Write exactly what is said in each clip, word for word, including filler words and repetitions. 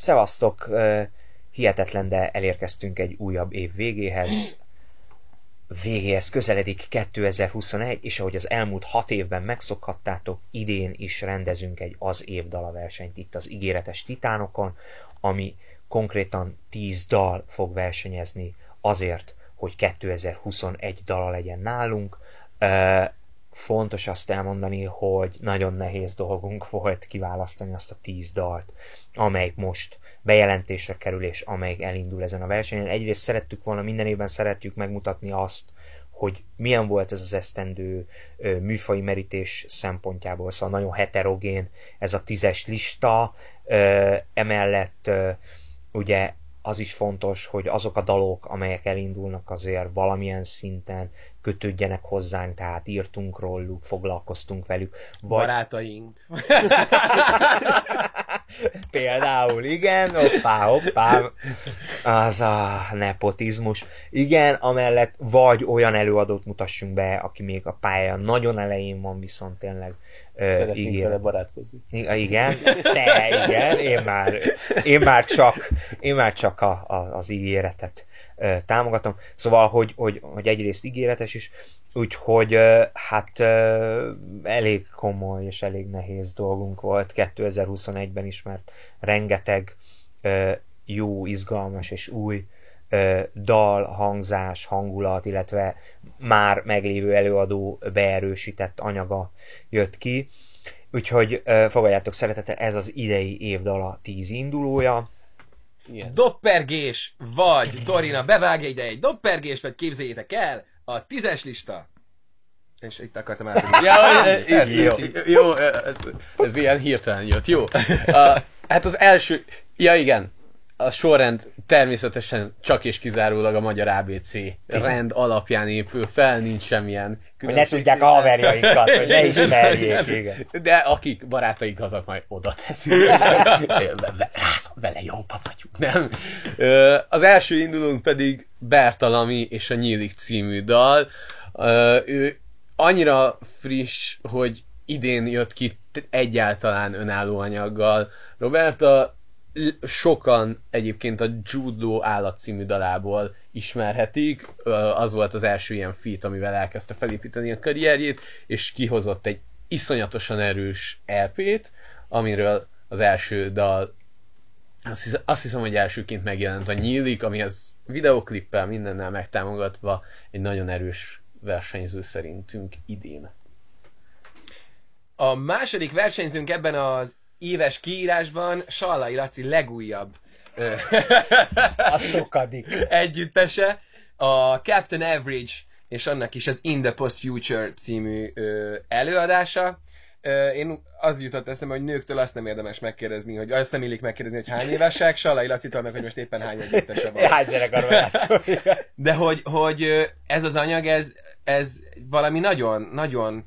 Szevasztok! Hihetetlen, de elérkeztünk egy újabb év végéhez. Végéhez közeledik kétezer-huszonegy, és ahogy az elmúlt hat évben megszokhattátok, idén is rendezünk egy Az év dala versenyt itt az Ígéretes titánokon, ami konkrétan tíz dal fog versenyezni azért, hogy kétezer-huszonegy dala legyen nálunk. Fontos azt elmondani, hogy nagyon nehéz dolgunk volt kiválasztani azt a tíz dalt, amelyik most bejelentésre kerül, és amelyik elindul ezen a versenyen. Egyrészt szerettük volna, minden évben szeretjük megmutatni azt, hogy milyen volt ez az esztendő műfai merítés szempontjából, szóval nagyon heterogén ez a tízes lista, emellett ugye az is fontos, hogy azok a dalok, amelyek elindulnak, azért valamilyen szinten kötődjenek hozzánk, tehát írtunk róluk, foglalkoztunk velük. Vagy... Barátaink. Például, igen, hoppá, hoppá, az a nepotizmus. Igen, amellett vagy olyan előadót mutassunk be, aki még a pálya nagyon elején van, viszont tényleg szeretnénk uh, vele barátkozni. Igen, te, igen, én már, én már csak, én már csak a, a, az ígéretet uh, támogatom. Szóval, hogy, hogy, hogy egyrészt ígéretes is, úgyhogy uh, hát uh, elég komoly és elég nehéz dolgunk volt kétezer-huszonegyben is, mert rengeteg uh, jó, izgalmas és új uh, dal, hangzás, hangulat, illetve már meglévő előadó beerősített anyaga jött ki. Úgyhogy uh, fogadjátok szeretettel, ez az idei év dala tíz indulója. Ilyen. Doppergés vagy, Dorina, bevágja ide egy doppergés, vagy képzeljétek el, a tízes lista. És itt akartam átadni. Ja, ez jó, jó ez, ez ilyen hirtelen jött. Jó. A, hát az első... Ja igen, a sorrend természetesen csak és kizárólag a magyar á bé cé rend alapján épül fel, nincs semmilyen különbség. Hogy ne tudják a haverjaikat, hogy ne ismerjék. Igen. De akik barátaik, azok majd oda teszik. Rászom, vele jobban vagyunk, nem? Az első indulónk pedig Berta Lamy és a Nyílik című dal. Ő annyira friss, hogy idén jött ki egyáltalán önálló anyaggal. Roberta sokan egyébként a Judo állat című dalából ismerhetik. Az volt az első ilyen feat, amivel elkezdte felépíteni a karrierjét, és kihozott egy iszonyatosan erős é pét, amiről az első dal, azt hiszem, azt hiszem hogy elsőként megjelent a Nyílik, ami az videoklippel, mindennel megtámogatva egy nagyon erős versenyző szerintünk idén. A második versenyzőnk ebben az éves kiírásban Sallai Laci legújabb a sokadik együttese, a Captain Average és annak is az In the Post Future című ö, előadása. Ö, én az jutott eszembe, hogy nőktől azt nem érdemes megkérdezni, hogy azt nem illik megkérdezni, hogy hány évesek, Sallai Lacitól meg, hogy most éppen hány együttese van. Hány gyerek arról játszolni. De hogy, hogy ez az anyag, ez, ez valami nagyon, nagyon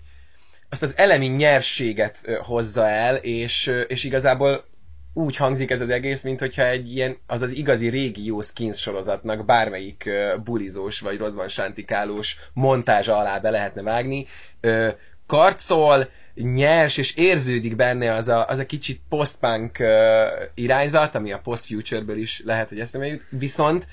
azt az elemi nyerséget hozza el, és, és igazából úgy hangzik ez az egész, mint hogyha egy ilyen, az az igazi Régio Skins sorozatnak bármelyik bulizós vagy rosszban sántikálós montázsa alá be lehetne vágni. Karcol, nyers, és érződik benne az a, az a kicsit post-punk irányzat, ami a post-future-ből is lehet, hogy ezt emeljük, viszont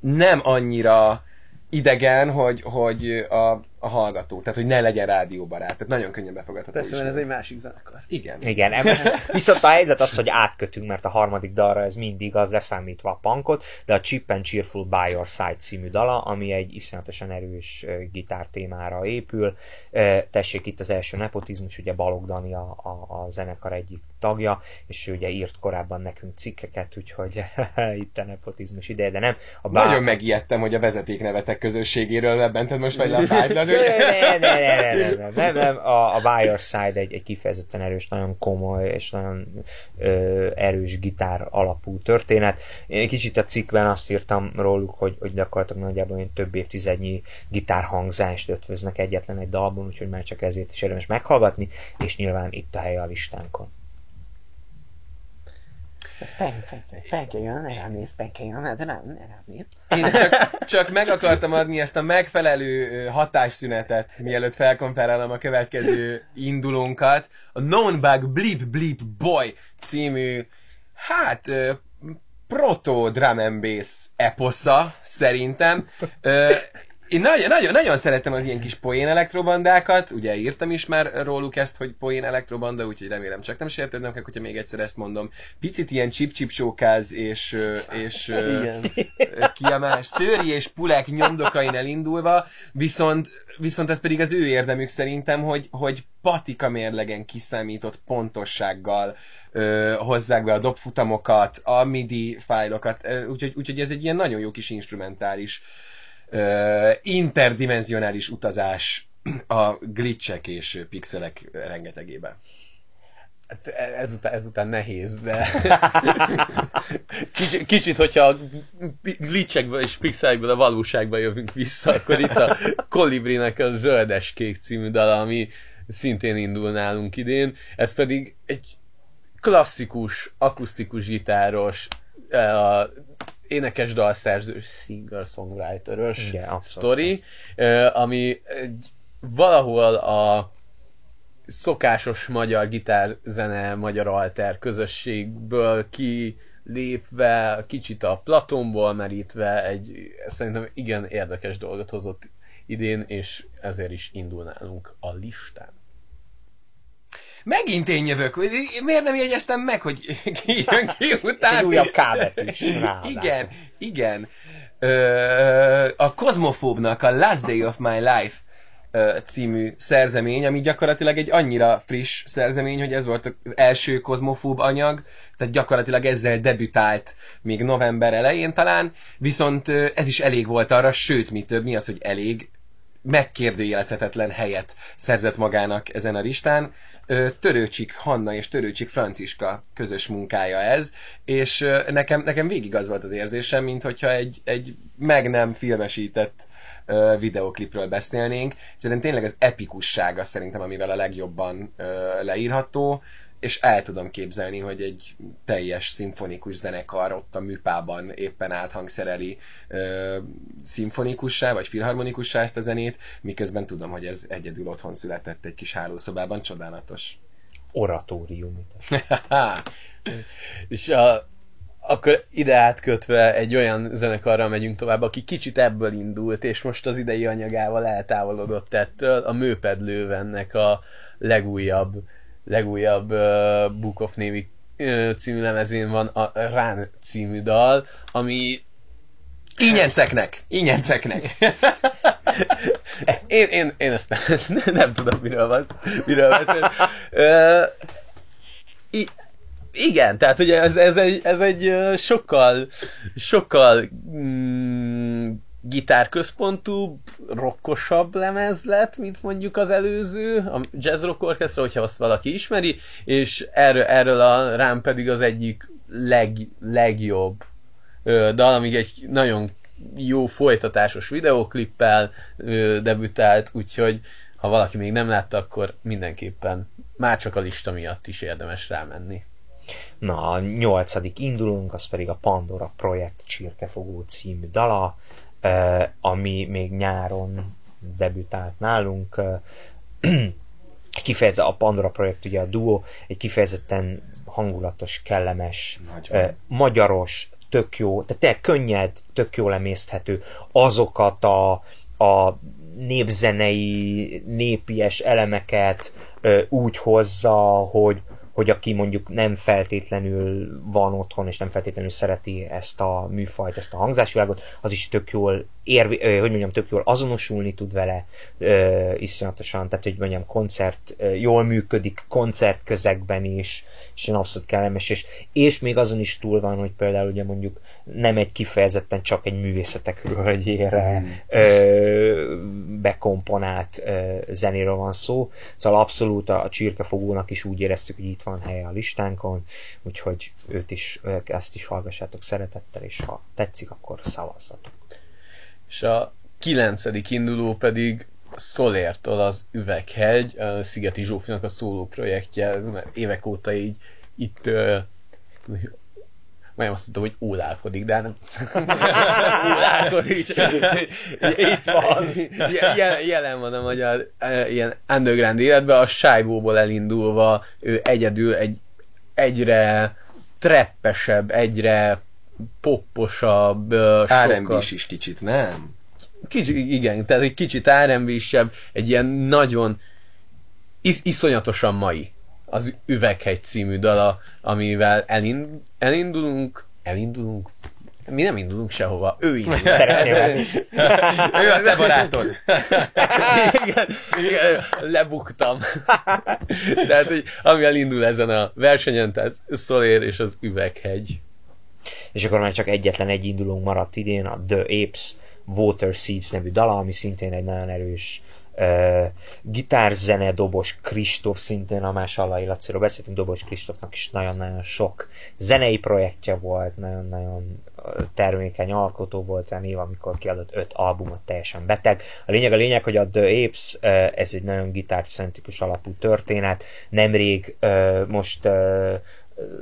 nem annyira idegen, hogy, hogy a, a hallgató, tehát hogy ne legyen rádióbarát, tehát nagyon könnyen befogadható. Persze, mert ez egy másik zenekar. Igen. Igen, viszont a helyzet az, hogy átkötünk, mert a harmadik dalra ez mindig az, leszámítva a punkot, de a Cheap and Cheerful By Your Side című dala, ami egy iszonyatosan erős gitártémára épül. Tessék, itt az első nepotizmus, ugye Balog Dani a, a, a zenekar egyik tagja, és ő ugye írt korábban nekünk cikkeket, úgyhogy itt a nepotizmus ideje, de nem. A bá... Nagyon megijedtem, hogy a vezetéknevetek közösségéről lebbented most vagy lábájban. Ne, ne, ne, ne, ne, ne, nem, a, a By Your Side egy, egy kifejezetten erős, nagyon komoly és nagyon ö, erős gitár alapú történet. Én egy kicsit a cikkben azt írtam róluk, hogy, hogy gyakorlatilag nagyjából én több évtizednyi gitárhangzást ötvöznek egyetlen egy dalban, úgyhogy már csak ezért is érdemes meghallgatni, és nyilván itt a helye a listánkon. Én csak, csak meg akartam adni ezt a megfelelő hatásszünetet, mielőtt felkomperálom a következő indulónkat. A Non Bag Bleep Bleep Boy című, hát proto drum and bass eposza, szerintem. Ö, én nagyon, nagyon, nagyon szeretem az ilyen kis poén elektrobandákat, ugye írtam is már róluk ezt, hogy poén elektrobanda, úgyhogy remélem csak nem sértődnöm, hogyha még egyszer ezt mondom. Picit ilyen csip-csip-csókáz és, és kiamás szőri és pulek nyomdokain elindulva, viszont, viszont ez pedig az ő érdemük szerintem, hogy, hogy patika mérlegen kiszámított pontossággal ö, hozzák be a dobfutamokat, a midi fájlokat, úgyhogy, úgyhogy ez egy ilyen nagyon jó kis instrumentális interdimensionális utazás a glitchek és pixelek rengetegében. Hát ezután, ezután nehéz, de kicsit, kicsit, hogyha a glitchekből és pixelekből a valóságba jövünk vissza, akkor itt a Kolibrinek a Zöldes-kék című dala, ami szintén indul nálunk idén. Ez pedig egy klasszikus, akusztikus gitáros, a énekes dalszerzős, singer-songwriter-ös yeah, sztori, ami egy, valahol a szokásos magyar gitárzene, magyar alter közösségből kilépve, kicsit a platonból merítve egy szerintem igen érdekes dolgot hozott idén, és ezért is indul nálunk a listán. Megint én jövök. Miért nem jegyeztem meg, hogy ki jön ki után? És egy újabb kábet is. Ráadás. Igen, igen. Ö, a Kozmofóbnak a Last Day of My Life című szerzemény, ami gyakorlatilag egy annyira friss szerzemény, hogy ez volt az első Kozmofób anyag, tehát gyakorlatilag ezzel debütált még november elején talán, viszont ez is elég volt arra, sőt, mi több, mi az, hogy elég, megkérdőjelezhetetlen helyet szerzett magának ezen a listán. Törőcsik Hanna és Törőcsik Franciska közös munkája ez, és nekem, nekem végig az volt az érzésem, minthogyha egy, egy meg nem filmesített videóklipről beszélnénk. Szerintem tényleg az epikussága szerintem, amivel a legjobban leírható, és el tudom képzelni, hogy egy teljes szimfonikus zenekar ott a Müpában éppen áthangszereli ö, szimfonikussá, vagy filharmonikussá ezt a zenét, miközben tudom, hogy ez egyedül otthon született egy kis hálószobában, csodálatos. Oratórium. És a, akkor ide átkötve egy olyan zenekarral megyünk tovább, aki kicsit ebből indult, és most az idei anyagával eltávolodott ettől, a Mőpedlővennek a legújabb legújabb uh, Bukovnéi uh, című lemezén van a Rán című dal, ami ínyenceknek, ínyenceknek. én, én, én ezt nem, nem tudom, miről van, miről beszél. uh, i- igen, tehát ugye ez, ez egy, ez egy sokkal sokkal mm, gitárközpontú, rockosabb lemez lett, mint mondjuk az előző, a Jazz Rock Orchestra, hogyha azt valaki ismeri, és erről, erről a Rám pedig az egyik leg, legjobb dal, amíg egy nagyon jó folytatásos videóklippel debütált, úgyhogy ha valaki még nem látta, akkor mindenképpen már csak a lista miatt is érdemes rámenni. Na, a nyolcadik indulunk, az pedig a Pandora Projekt Csirkefogó című dala, ami még nyáron debütált nálunk. Kifejező a Pandora Projekt, ugye a duo, egy kifejezetten hangulatos, kellemes, nagyon magyaros, tök jó, tehát tényleg könnyed, tök jól emészthető azokat a, a népzenei, népies elemeket úgy hozza, hogy hogy aki mondjuk nem feltétlenül van otthon, és nem feltétlenül szereti ezt a műfajt, ezt a hangzásvilágot, az is tök jól, érvi, hogy mondjam, tök jól azonosulni tud vele ö, iszonyatosan, tehát hogy mondjam, koncert ö, jól működik, koncertközegben is, és én abszolút kellemes, és, és még azon is túl van, hogy például ugye mondjuk nem egy kifejezetten csak egy művészetek hölgyére mm. ö, bekomponált ö, zenéről van szó, szóval abszolút a, a Csirkefogónak is úgy éreztük, hogy itt van helye a listánkon, úgyhogy őt is, ezt is hallgassátok szeretettel, és ha tetszik, akkor szavazzatok. És a kilencedik induló pedig Szolértól az Üveghegy, a Szigeti Zsófinak a szóló projektje, mert évek óta így itt uh, majdnem azt mondtam, hogy ólálkodik, de nem ólálkodik, itt van, jelen van a magyar uh, ilyen underground életben, a Sájbóból elindulva ő egyedül egy egyre treppesebb, egyre popposabb, er end bí-s is kicsit, nem? Kicsit, igen, tehát egy kicsit er end bí-sebb, egy ilyen nagyon is, iszonyatosan mai az Üveghegy című dala, amivel elind, elindulunk, elindulunk, mi nem indulunk sehova, ő indul. Szeretném. Ő a te barátod. Igen, igen, lebuktam. Tehát, hogy amivel indul ezen a versenyen, tehát Szolér és az Üveghegy. És akkor már csak egyetlen egy indulónk maradt idén, a The Apes Water Seeds nevű dala, ami szintén egy nagyon erős uh, gitárzene, Dobos Kristóf, szintén a más Sallai Laciról beszéltünk, Dobos Kristófnak is nagyon-nagyon sok zenei projektje volt, nagyon-nagyon termékeny alkotó volt olyan év, amikor kiadott öt albumot, teljesen beteg. A lényeg a lényeg, hogy a The Apes, ez egy nagyon gitárcentrikus alapú történet, nemrég most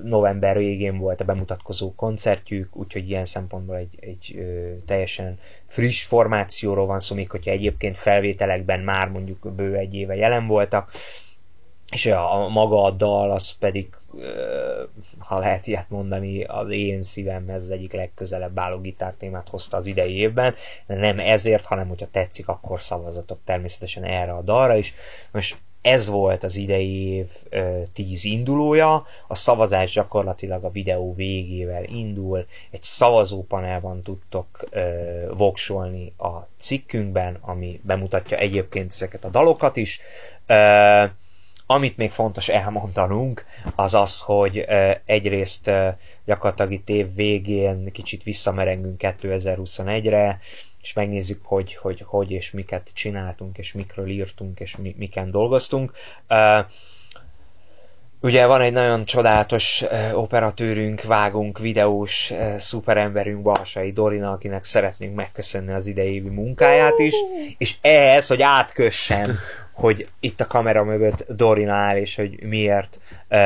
november végén volt a bemutatkozó koncertjük, úgyhogy ilyen szempontból egy, egy teljesen friss formációról van szó, még hogyha egyébként felvételekben már mondjuk bő egy éve jelen voltak, és a, a maga a dal, az pedig, ha lehet ilyet mondani, az én szívemhez az egyik legközelebb álló gitártémát hozta az idei évben, de nem ezért, hanem hogyha tetszik, akkor szavazatok természetesen erre a dalra is. Most ez volt az idei év tíz indulója, a szavazás gyakorlatilag a videó végével indul, egy szavazópanelban tudtok ö, voksolni a cikkünkben, ami bemutatja egyébként ezeket a dalokat is. Ö, Amit még fontos elmondanunk, az az, hogy egyrészt gyakorlatilag itt év végén kicsit visszamerengünk kétezer-huszonegyre, és megnézzük, hogy, hogy hogy és miket csináltunk, és mikről írtunk, és mi, miken dolgoztunk. Ugye van egy nagyon csodálatos operatőrünk, vágunk, videós szuperemberünk, Balcsai Dorina, akinek szeretnénk megköszönni az idei évi munkáját is, és ehhez, hogy átkössem, hogy itt a kamera mögött Dorina áll, és hogy miért uh,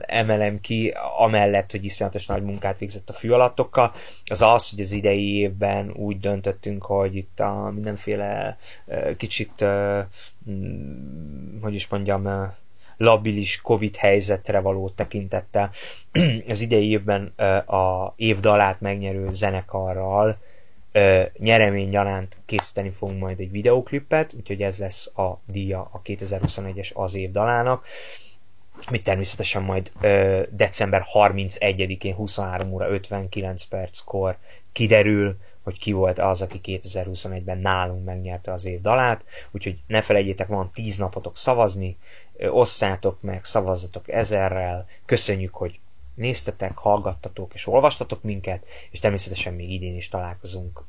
emelem ki, amellett, hogy iszonyatos nagy munkát végzett a fűalattokkal, az az, hogy az idei évben úgy döntöttünk, hogy itt a mindenféle uh, kicsit, uh, hogy is mondjam, uh, labilis Covid helyzetre való tekintettel az idei évben uh, a év dalát megnyerő zenekarral nyeremény gyanánt készíteni fogunk majd egy videóklippet, úgyhogy ez lesz a díja a kétezer-huszonegyes Az év dalának, amit természetesen majd ö, december harmincegyedikén huszonhárom óra ötvenkilenc perckor kiderül, hogy ki volt az, aki kétezer-huszonegyben nálunk megnyerte Az év dalát, úgyhogy ne felejtjétek, van tíz napotok szavazni, ö, osszátok meg, szavazzatok ezerrel, köszönjük, hogy néztetek, hallgattatok és olvastatok minket, és természetesen még idén is találkozunk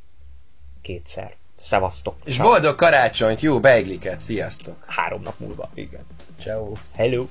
kétszer. Szevasztok! És Ciao. Boldog karácsonyt, jó beigliket, sziasztok! Három nap múlva. Igen. Ciao. Hello!